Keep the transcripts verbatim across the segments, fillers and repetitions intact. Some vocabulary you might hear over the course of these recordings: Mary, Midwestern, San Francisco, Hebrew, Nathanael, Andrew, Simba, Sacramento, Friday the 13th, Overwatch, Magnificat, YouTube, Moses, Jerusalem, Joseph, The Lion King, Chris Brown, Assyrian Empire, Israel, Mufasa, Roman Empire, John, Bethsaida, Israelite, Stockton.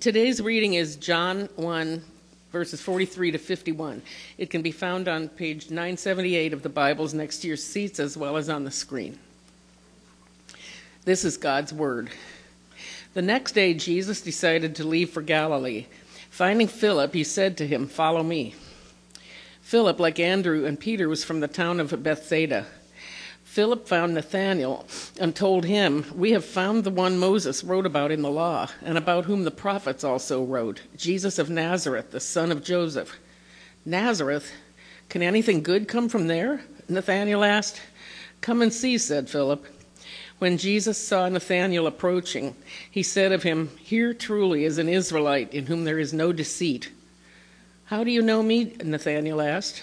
Today's reading is John one, verses forty-three to fifty-one. It can be found on page nine seventy-eight of the Bibles next to your seats as well as on the screen. This is God's word. The next day, Jesus decided to leave for Galilee. Finding Philip, he said to him, "Follow me." Philip, like Andrew and Peter, was from the town of Bethsaida. Philip found Nathanael and told him, "We have found the one Moses wrote about in the law, and about whom the prophets also wrote, Jesus of Nazareth, the son of Joseph." "Nazareth? Can anything good come from there?" Nathanael asked. "Come and see," said Philip. When Jesus saw Nathanael approaching, he said of him, "Here truly is an Israelite in whom there is no deceit." "How do you know me?" Nathanael asked.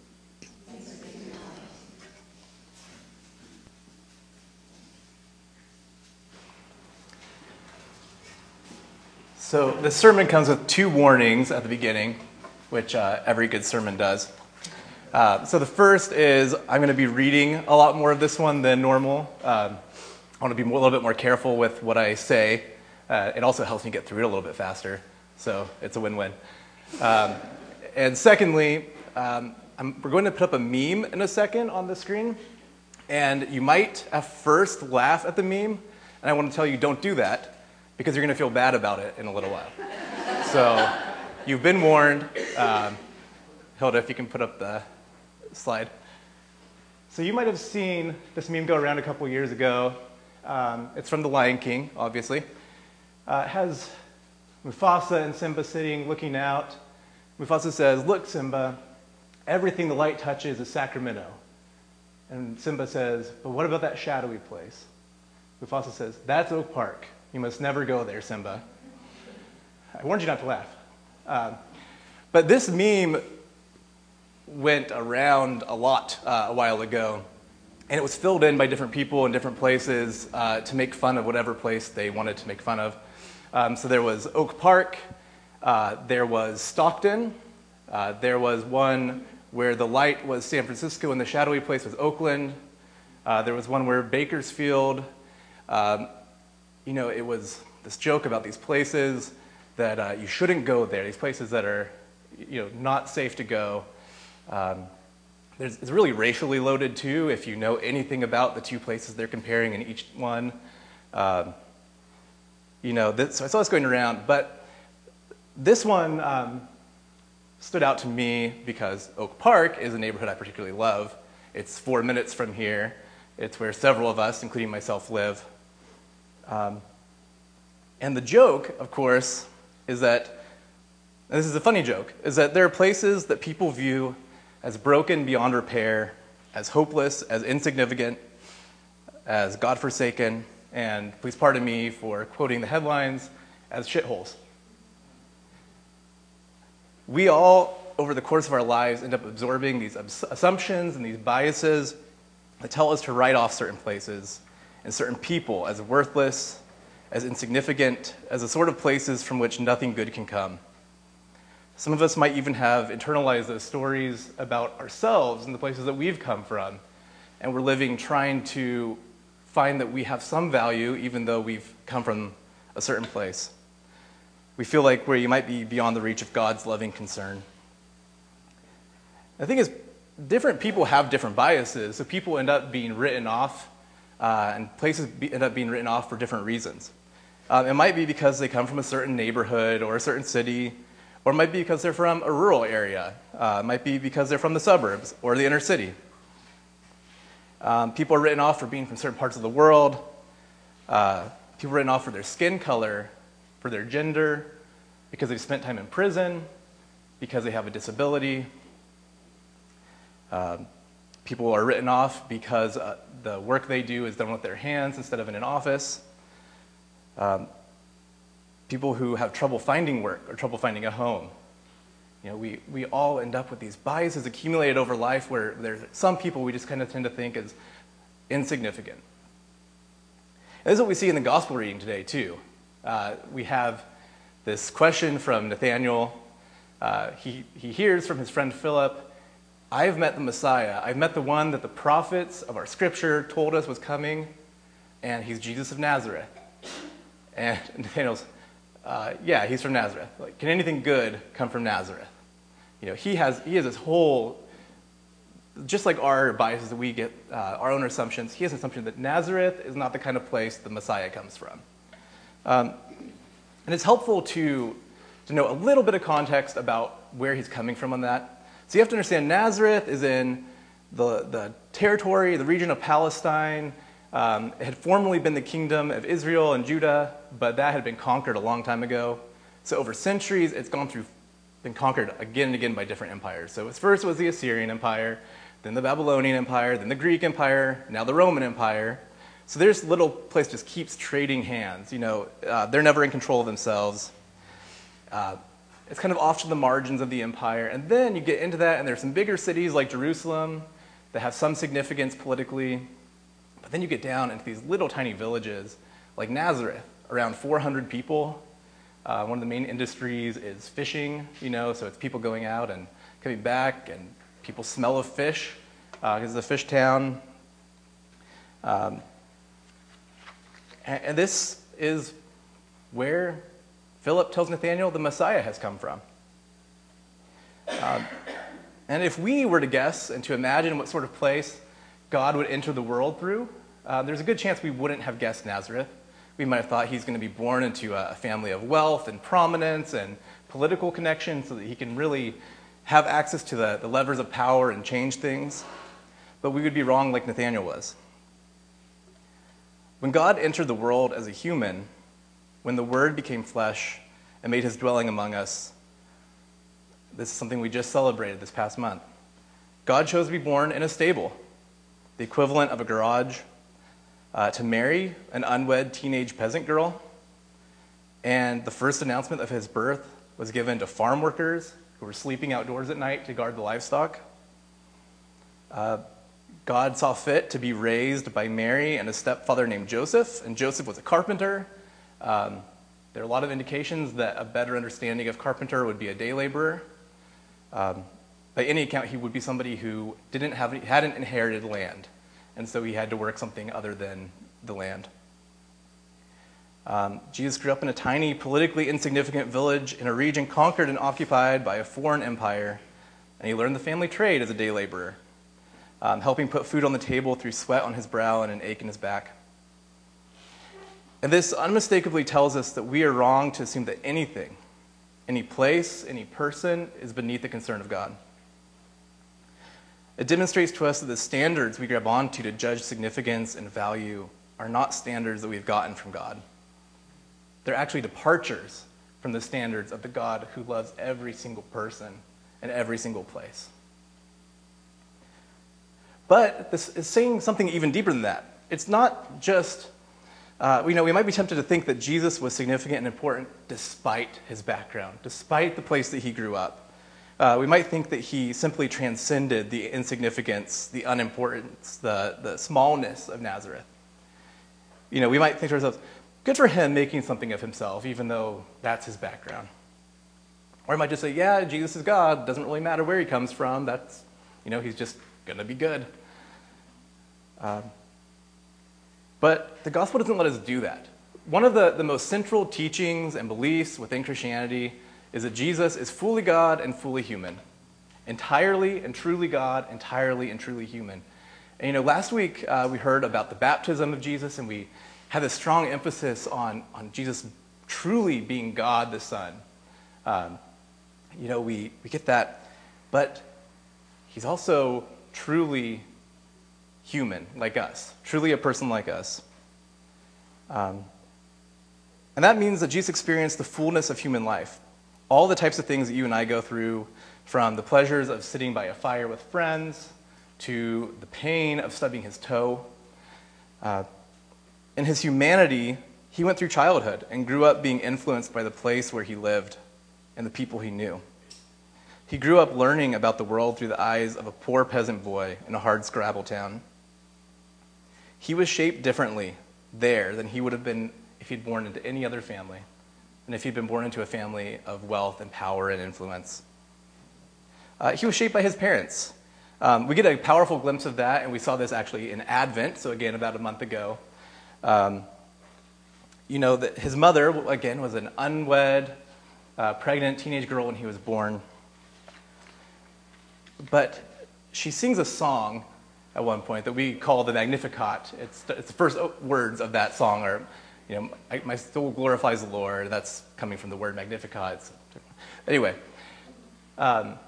So the sermon comes with two warnings at the beginning, which uh, every good sermon does. Uh, so the first is I'm going to be reading a lot more of this one than normal. Um, I want to be more, a little bit more careful with what I say. Uh, it also helps me get through it a little bit faster, so it's a win-win. Um, and secondly, um, I'm, we're going to put up a meme in a second on the screen, and you might at first laugh at the meme, and I want to tell you don't do that, because you're going to feel bad about it in a little while. So you've been warned. Um, Hilda, if you can put up the slide. So you might have seen this meme go around a couple years ago. Um, it's from The Lion King, obviously. Uh, it has Mufasa and Simba sitting, looking out. Mufasa says, "Look, Simba, everything the light touches is Sacramento." And Simba says, "But what about that shadowy place?" Mufasa says, "That's Oak Park. You must never go there, Simba." I warned you not to laugh. Um, but this meme went around a lot uh, a while ago, and it was filled in by different people in different places uh, to make fun of whatever place they wanted to make fun of. Um, so there was Oak Park, uh, there was Stockton, uh, there was one where the light was San Francisco and the shadowy place was Oakland, uh, there was one where Bakersfield, um, You know, it was this joke about these places that uh, you shouldn't go there, these places that are, you know, not safe to go. Um, there's, it's really racially loaded, too, if you know anything about the two places they're comparing in each one. Um, you know, this, so I saw this going around, but this one um, stood out to me because Oak Park is a neighborhood I particularly love. It's four minutes from here. It's where several of us, including myself, live. Um, and the joke, of course, is that, and this is a funny joke, is that there are places that people view as broken beyond repair, as hopeless, as insignificant, as godforsaken, and please pardon me for quoting the headlines, as shitholes. We all, over the course of our lives, end up absorbing these assumptions and these biases that tell us to write off certain places and certain people as worthless, as insignificant, as the sort of places from which nothing good can come. Some of us might even have internalized those stories about ourselves and the places that we've come from, and we're living trying to find that we have some value even though we've come from a certain place. We feel like where you might be beyond the reach of God's loving concern. The thing is, different people have different biases, so people end up being written off Uh, and places be, end up being written off for different reasons. Um, it might be because they come from a certain neighborhood or a certain city, or it might be because they're from a rural area. Uh, it might be because they're from the suburbs or the inner city. Um, people are written off for being from certain parts of the world. Uh, people are written off for their skin color, for their gender, because they've spent time in prison, because they have a disability. Um, People are written off because uh, the work they do is done with their hands instead of in an office. Um, people who have trouble finding work or trouble finding a home. You know, we, we all end up with these biases accumulated over life where there's some people we just kind of tend to think is insignificant. And this is what we see in the gospel reading today, too. Uh, we have this question from Nathanael. Uh, he, he hears from his friend Philip, I've met the Messiah. I've met the one that the prophets of our scripture told us was coming, and he's Jesus of Nazareth. And Nathanael's, Uh, yeah, he's from Nazareth. Like, can anything good come from Nazareth? You know, he has he has this whole, just like our biases that we get, uh, our own assumptions, he has an assumption that Nazareth is not the kind of place the Messiah comes from. Um, and it's helpful to, to know a little bit of context about where he's coming from on that. So you have to understand Nazareth is in the, the territory, the region of Palestine. Um, it had formerly been the kingdom of Israel and Judah, but that had been conquered a long time ago. So over centuries, it's gone through, been conquered again and again by different empires. So first it was the Assyrian Empire, then the Babylonian Empire, then the Greek Empire, now the Roman Empire. So this little place just keeps trading hands. You know, uh, they're never in control of themselves. Uh, it's kind of off to the margins of the empire. And then you get into that, and there's some bigger cities like Jerusalem that have some significance politically. But then you get down into these little tiny villages like Nazareth, around four hundred people. Uh, one of the main industries is fishing, you know, so it's people going out and coming back, and people smell of fish because uh, it's a fish town. Um, and, and this is where Philip tells Nathanael the Messiah has come from. Um, and if we were to guess and to imagine what sort of place God would enter the world through, uh, there's a good chance we wouldn't have guessed Nazareth. We might have thought he's going to be born into a family of wealth and prominence and political connection so that he can really have access to the, the levers of power and change things. But we would be wrong like Nathanael was. When God entered the world as a human, when the Word became flesh and made his dwelling among us, this is something we just celebrated this past month. God chose to be born in a stable, the equivalent of a garage, uh, to Mary, an unwed teenage peasant girl. And the first announcement of his birth was given to farm workers who were sleeping outdoors at night to guard the livestock. Uh, God saw fit to be raised by Mary and a stepfather named Joseph, and Joseph was a carpenter. Um, there are a lot of indications that a better understanding of carpenter would be a day laborer. Um, By any account, he would be somebody who didn't have, hadn't inherited land, and so he had to work something other than the land. Um, Jesus grew up in a tiny, politically insignificant village in a region conquered and occupied by a foreign empire, and he learned the family trade as a day laborer, um, helping put food on the table through sweat on his brow and an ache in his back. And this unmistakably tells us that we are wrong to assume that anything, any place, any person, is beneath the concern of God. It demonstrates to us that the standards we grab onto to judge significance and value are not standards that we've gotten from God. They're actually departures from the standards of the God who loves every single person and every single place. But this is saying something even deeper than that. It's not just, uh, you know, we might be tempted to think that Jesus was significant and important despite his background, despite the place that he grew up. Uh, we might think that he simply transcended the insignificance, the unimportance, the, the smallness of Nazareth. You know, we might think to ourselves, good for him making something of himself, even though that's his background. Or I might just say, yeah, Jesus is God. Doesn't really matter where he comes from. That's, you know, he's just going to be good. Um, but the gospel doesn't let us do that. One of the, the most central teachings and beliefs within Christianity is that Jesus is fully God and fully human, entirely and truly God, entirely and truly human. And, you know, last week uh, we heard about the baptism of Jesus, and we had a strong emphasis on, on Jesus truly being God the Son. Um, you know, we, we get that, but he's also truly human like us, truly a person like us. Um, and that means that Jesus experienced the fullness of human life. All the types of things that you and I go through, from the pleasures of sitting by a fire with friends to the pain of stubbing his toe. Uh, in his humanity, he went through childhood and grew up being influenced by the place where he lived and the people he knew. He grew up learning about the world through the eyes of a poor peasant boy in a hard-scrabble town. He was shaped differently there than he would have been if he'd born into any other family, and if he'd been born into a family of wealth and power and influence. Uh, he was shaped by his parents. Um, we get a powerful glimpse of that, and we saw this actually in Advent, so again, about a month ago. Um, you know, that his mother, again, was an unwed, uh, pregnant teenage girl when he was born. But she sings a song at one point that we call the Magnificat. It's, it's the first words of that song are, you know, my soul glorifies the Lord. That's coming from the word Magnificat. It's, anyway, um,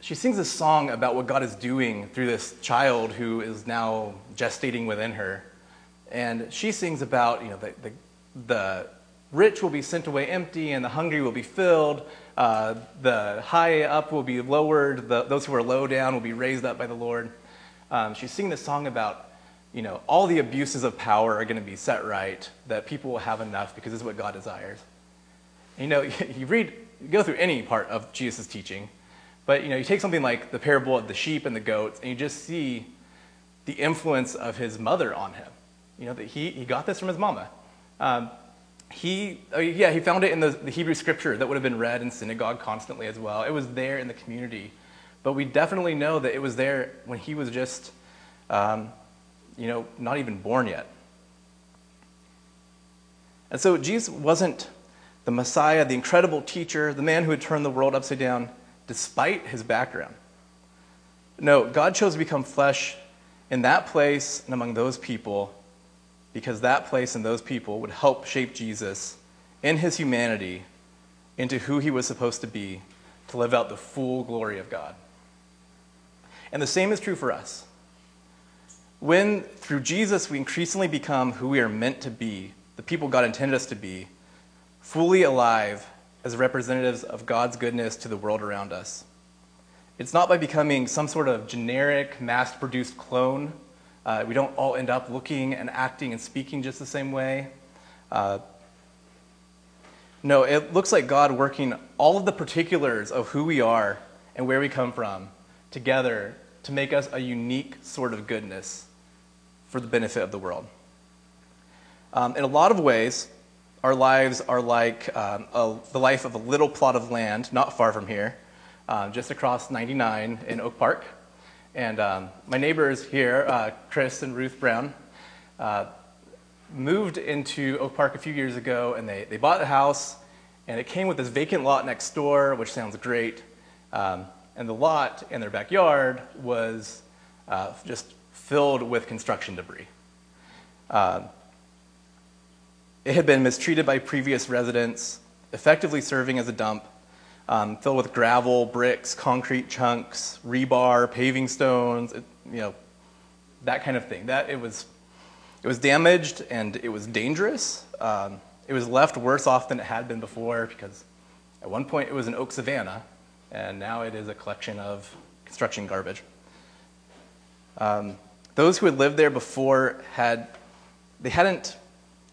she sings this song about what God is doing through this child who is now gestating within her. And she sings about, you know, the, the, the rich will be sent away empty and the hungry will be filled. Uh, the high up will be lowered. The, those who are low down will be raised up by the Lord. Um, she's singing this song about, you know, all the abuses of power are going to be set right, that people will have enough because this is what God desires. And, you know, you read, you go through any part of Jesus' teaching, but, you know, you take something like the parable of the sheep and the goats, and you just see the influence of his mother on him. You know, that he, he got this from his mama. Um, he, oh, yeah, he found it in the, the Hebrew scripture that would have been read in synagogue constantly as well. It was there in the community. But we definitely know that it was there when he was just, um, you know, not even born yet. And so Jesus wasn't the Messiah, the incredible teacher, the man who had turned the world upside down despite his background. No, God chose to become flesh in that place and among those people because that place and those people would help shape Jesus in his humanity into who he was supposed to be to live out the full glory of God. And the same is true for us. When, through Jesus, we increasingly become who we are meant to be, the people God intended us to be, fully alive as representatives of God's goodness to the world around us. It's not by becoming some sort of generic, mass-produced clone. Uh, we don't all end up looking and acting and speaking just the same way. Uh, no, it looks like God working all of the particulars of who we are and where we come from together to make us a unique sort of goodness for the benefit of the world. Um, in a lot of ways, our lives are like um, a, the life of a little plot of land not far from here, um, just across ninety-nine in Oak Park. And um, my neighbors here, uh, Chris and Ruth Brown, uh, moved into Oak Park a few years ago, and they, they bought the house, and it came with this vacant lot next door, which sounds great. Um, And the lot in their backyard was uh, just filled with construction debris. Uh, it had been mistreated by previous residents, effectively serving as a dump, um, filled with gravel, bricks, concrete chunks, rebar, paving stones, it, you know, that kind of thing. That it was, it was damaged and it was dangerous. Um, it was left worse off than it had been before because at one point it was an oak savanna. And now it is a collection of construction garbage. Um, those who had lived there before had, they hadn't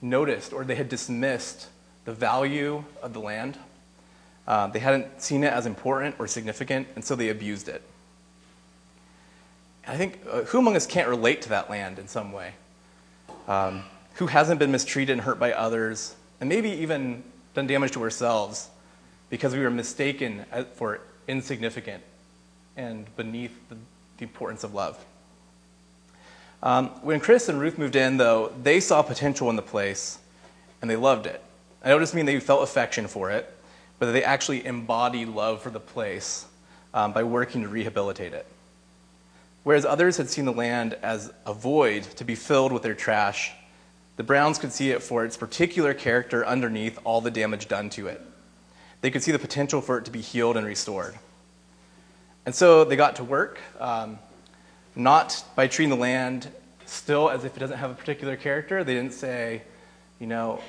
noticed or they had dismissed the value of the land. Uh, they hadn't seen it as important or significant, and so they abused it. And I think, uh, who among us can't relate to that land in some way? Um, who hasn't been mistreated and hurt by others, and maybe even done damage to ourselves, because we were mistaken for insignificant and beneath the, the importance of love. Um, when Chris and Ruth moved in, though, they saw potential in the place, and they loved it. I don't just mean they felt affection for it, but that they actually embodied love for the place um, by working to rehabilitate it. Whereas others had seen the land as a void to be filled with their trash, the Browns could see it for its particular character underneath all the damage done to it. They could see the potential for it to be healed and restored. And so they got to work, um, not by treating the land still as if it doesn't have a particular character. They didn't say, you know,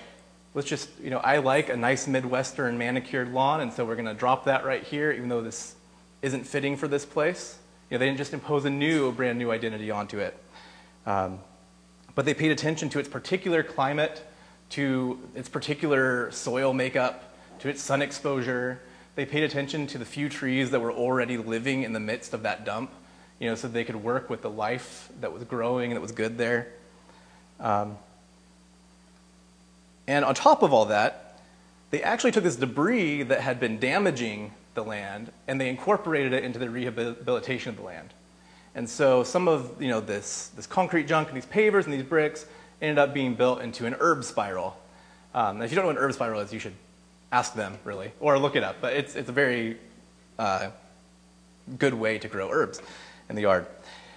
let's just, you know, I like a nice Midwestern manicured lawn, and so we're going to drop that right here, even though this isn't fitting for this place. You know, they didn't just impose a new, a brand new identity onto it. Um, but they paid attention to its particular climate, to its particular soil makeup, to its sun exposure, They paid attention to the few trees that were already living in the midst of that dump, you know, so they could work with the life that was growing and that was good there. Um, and on top of all that, they actually took this debris that had been damaging the land, and they incorporated it into the rehabilitation of the land. And so some of, you know, this, this concrete junk and these pavers and these bricks ended up being built into an herb spiral. Um, if you don't know what an herb spiral is, you should ask them, really, or look it up. But it's, it's a very uh, good way to grow herbs in the yard.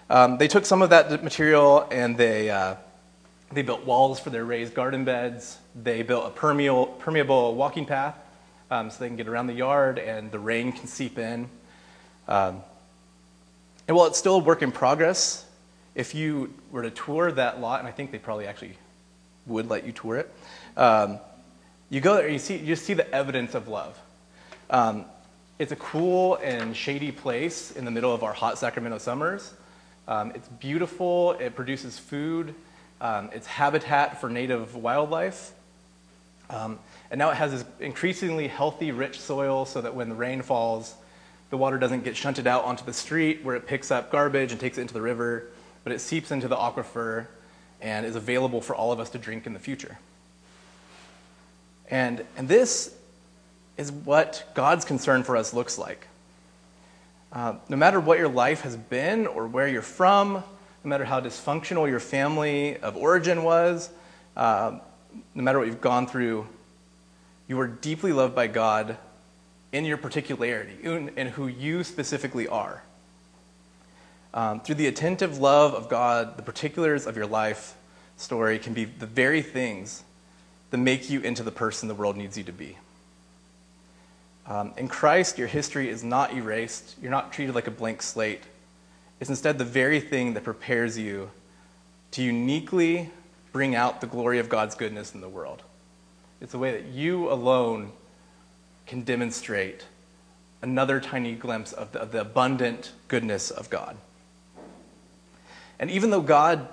Um, they took some of that material and they, uh, they built walls for their raised garden beds. They built a permeable, permeable walking path um, so they can get around the yard and the rain can seep in. Um, and while it's still a work in progress, if you were to tour that lot, and I think they probably actually would let you tour it, um, you go there and you see, you see the evidence of love. Um, it's a cool and shady place in the middle of our hot Sacramento summers. Um, it's beautiful, it produces food, um, it's habitat for native wildlife. Um, and now it has this increasingly healthy, rich soil so that when the rain falls, the water doesn't get shunted out onto the street where it picks up garbage and takes it into the river, but it seeps into the aquifer and is available for all of us to drink in the future. And, and this is what God's concern for us looks like. Uh, no matter what your life has been or where you're from, no matter how dysfunctional your family of origin was, uh, no matter what you've gone through, you are deeply loved by God in your particularity, in, in who you specifically are. Um, through the attentive love of God, the particulars of your life story can be the very things that make you into the person the world needs you to be. Um, in Christ, your history is not erased. You're not treated like a blank slate. It's instead the very thing that prepares you to uniquely bring out the glory of God's goodness in the world. It's a way that you alone can demonstrate another tiny glimpse of the, of the abundant goodness of God. And even though God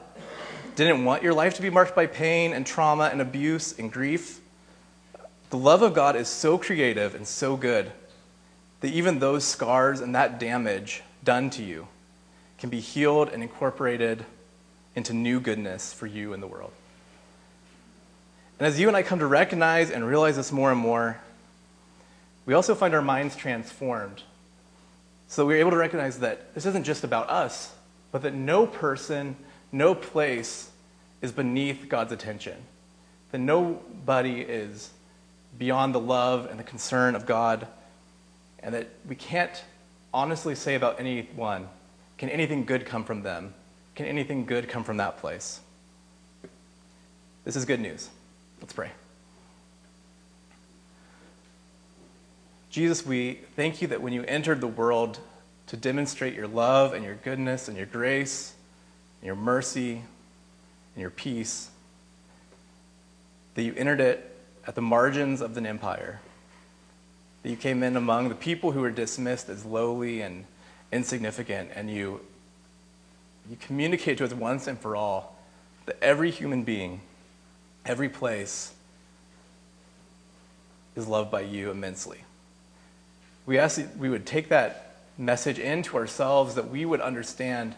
didn't want your life to be marked by pain and trauma and abuse and grief, the love of God is so creative and so good that even those scars and that damage done to you can be healed and incorporated into new goodness for you and the world. And as you and I come to recognize and realize this more and more, we also find our minds transformed so we're able to recognize that this isn't just about us, but that no person, no place is beneath God's attention, that nobody is beyond the love and the concern of God, and that we can't honestly say about anyone, can anything good come from them? Can anything good come from that place? This is good news. Let's pray. Jesus, we thank you that when you entered the world to demonstrate your love and your goodness and your grace, your mercy, and your peace, that you entered it at the margins of an empire, that you came in among the people who were dismissed as lowly and insignificant, and you, you communicate to us once and for all that every human being, every place, is loved by you immensely. We ask that we would take that message into ourselves, that we would understand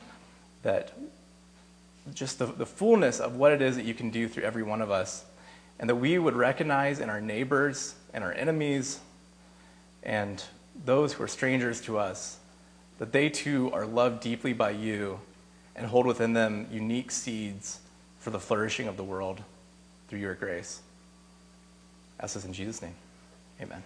that just the, the fullness of what it is that you can do through every one of us, and that we would recognize in our neighbors and our enemies and those who are strangers to us, that they too are loved deeply by you and hold within them unique seeds for the flourishing of the world through your grace. I ask this in Jesus' name. Amen.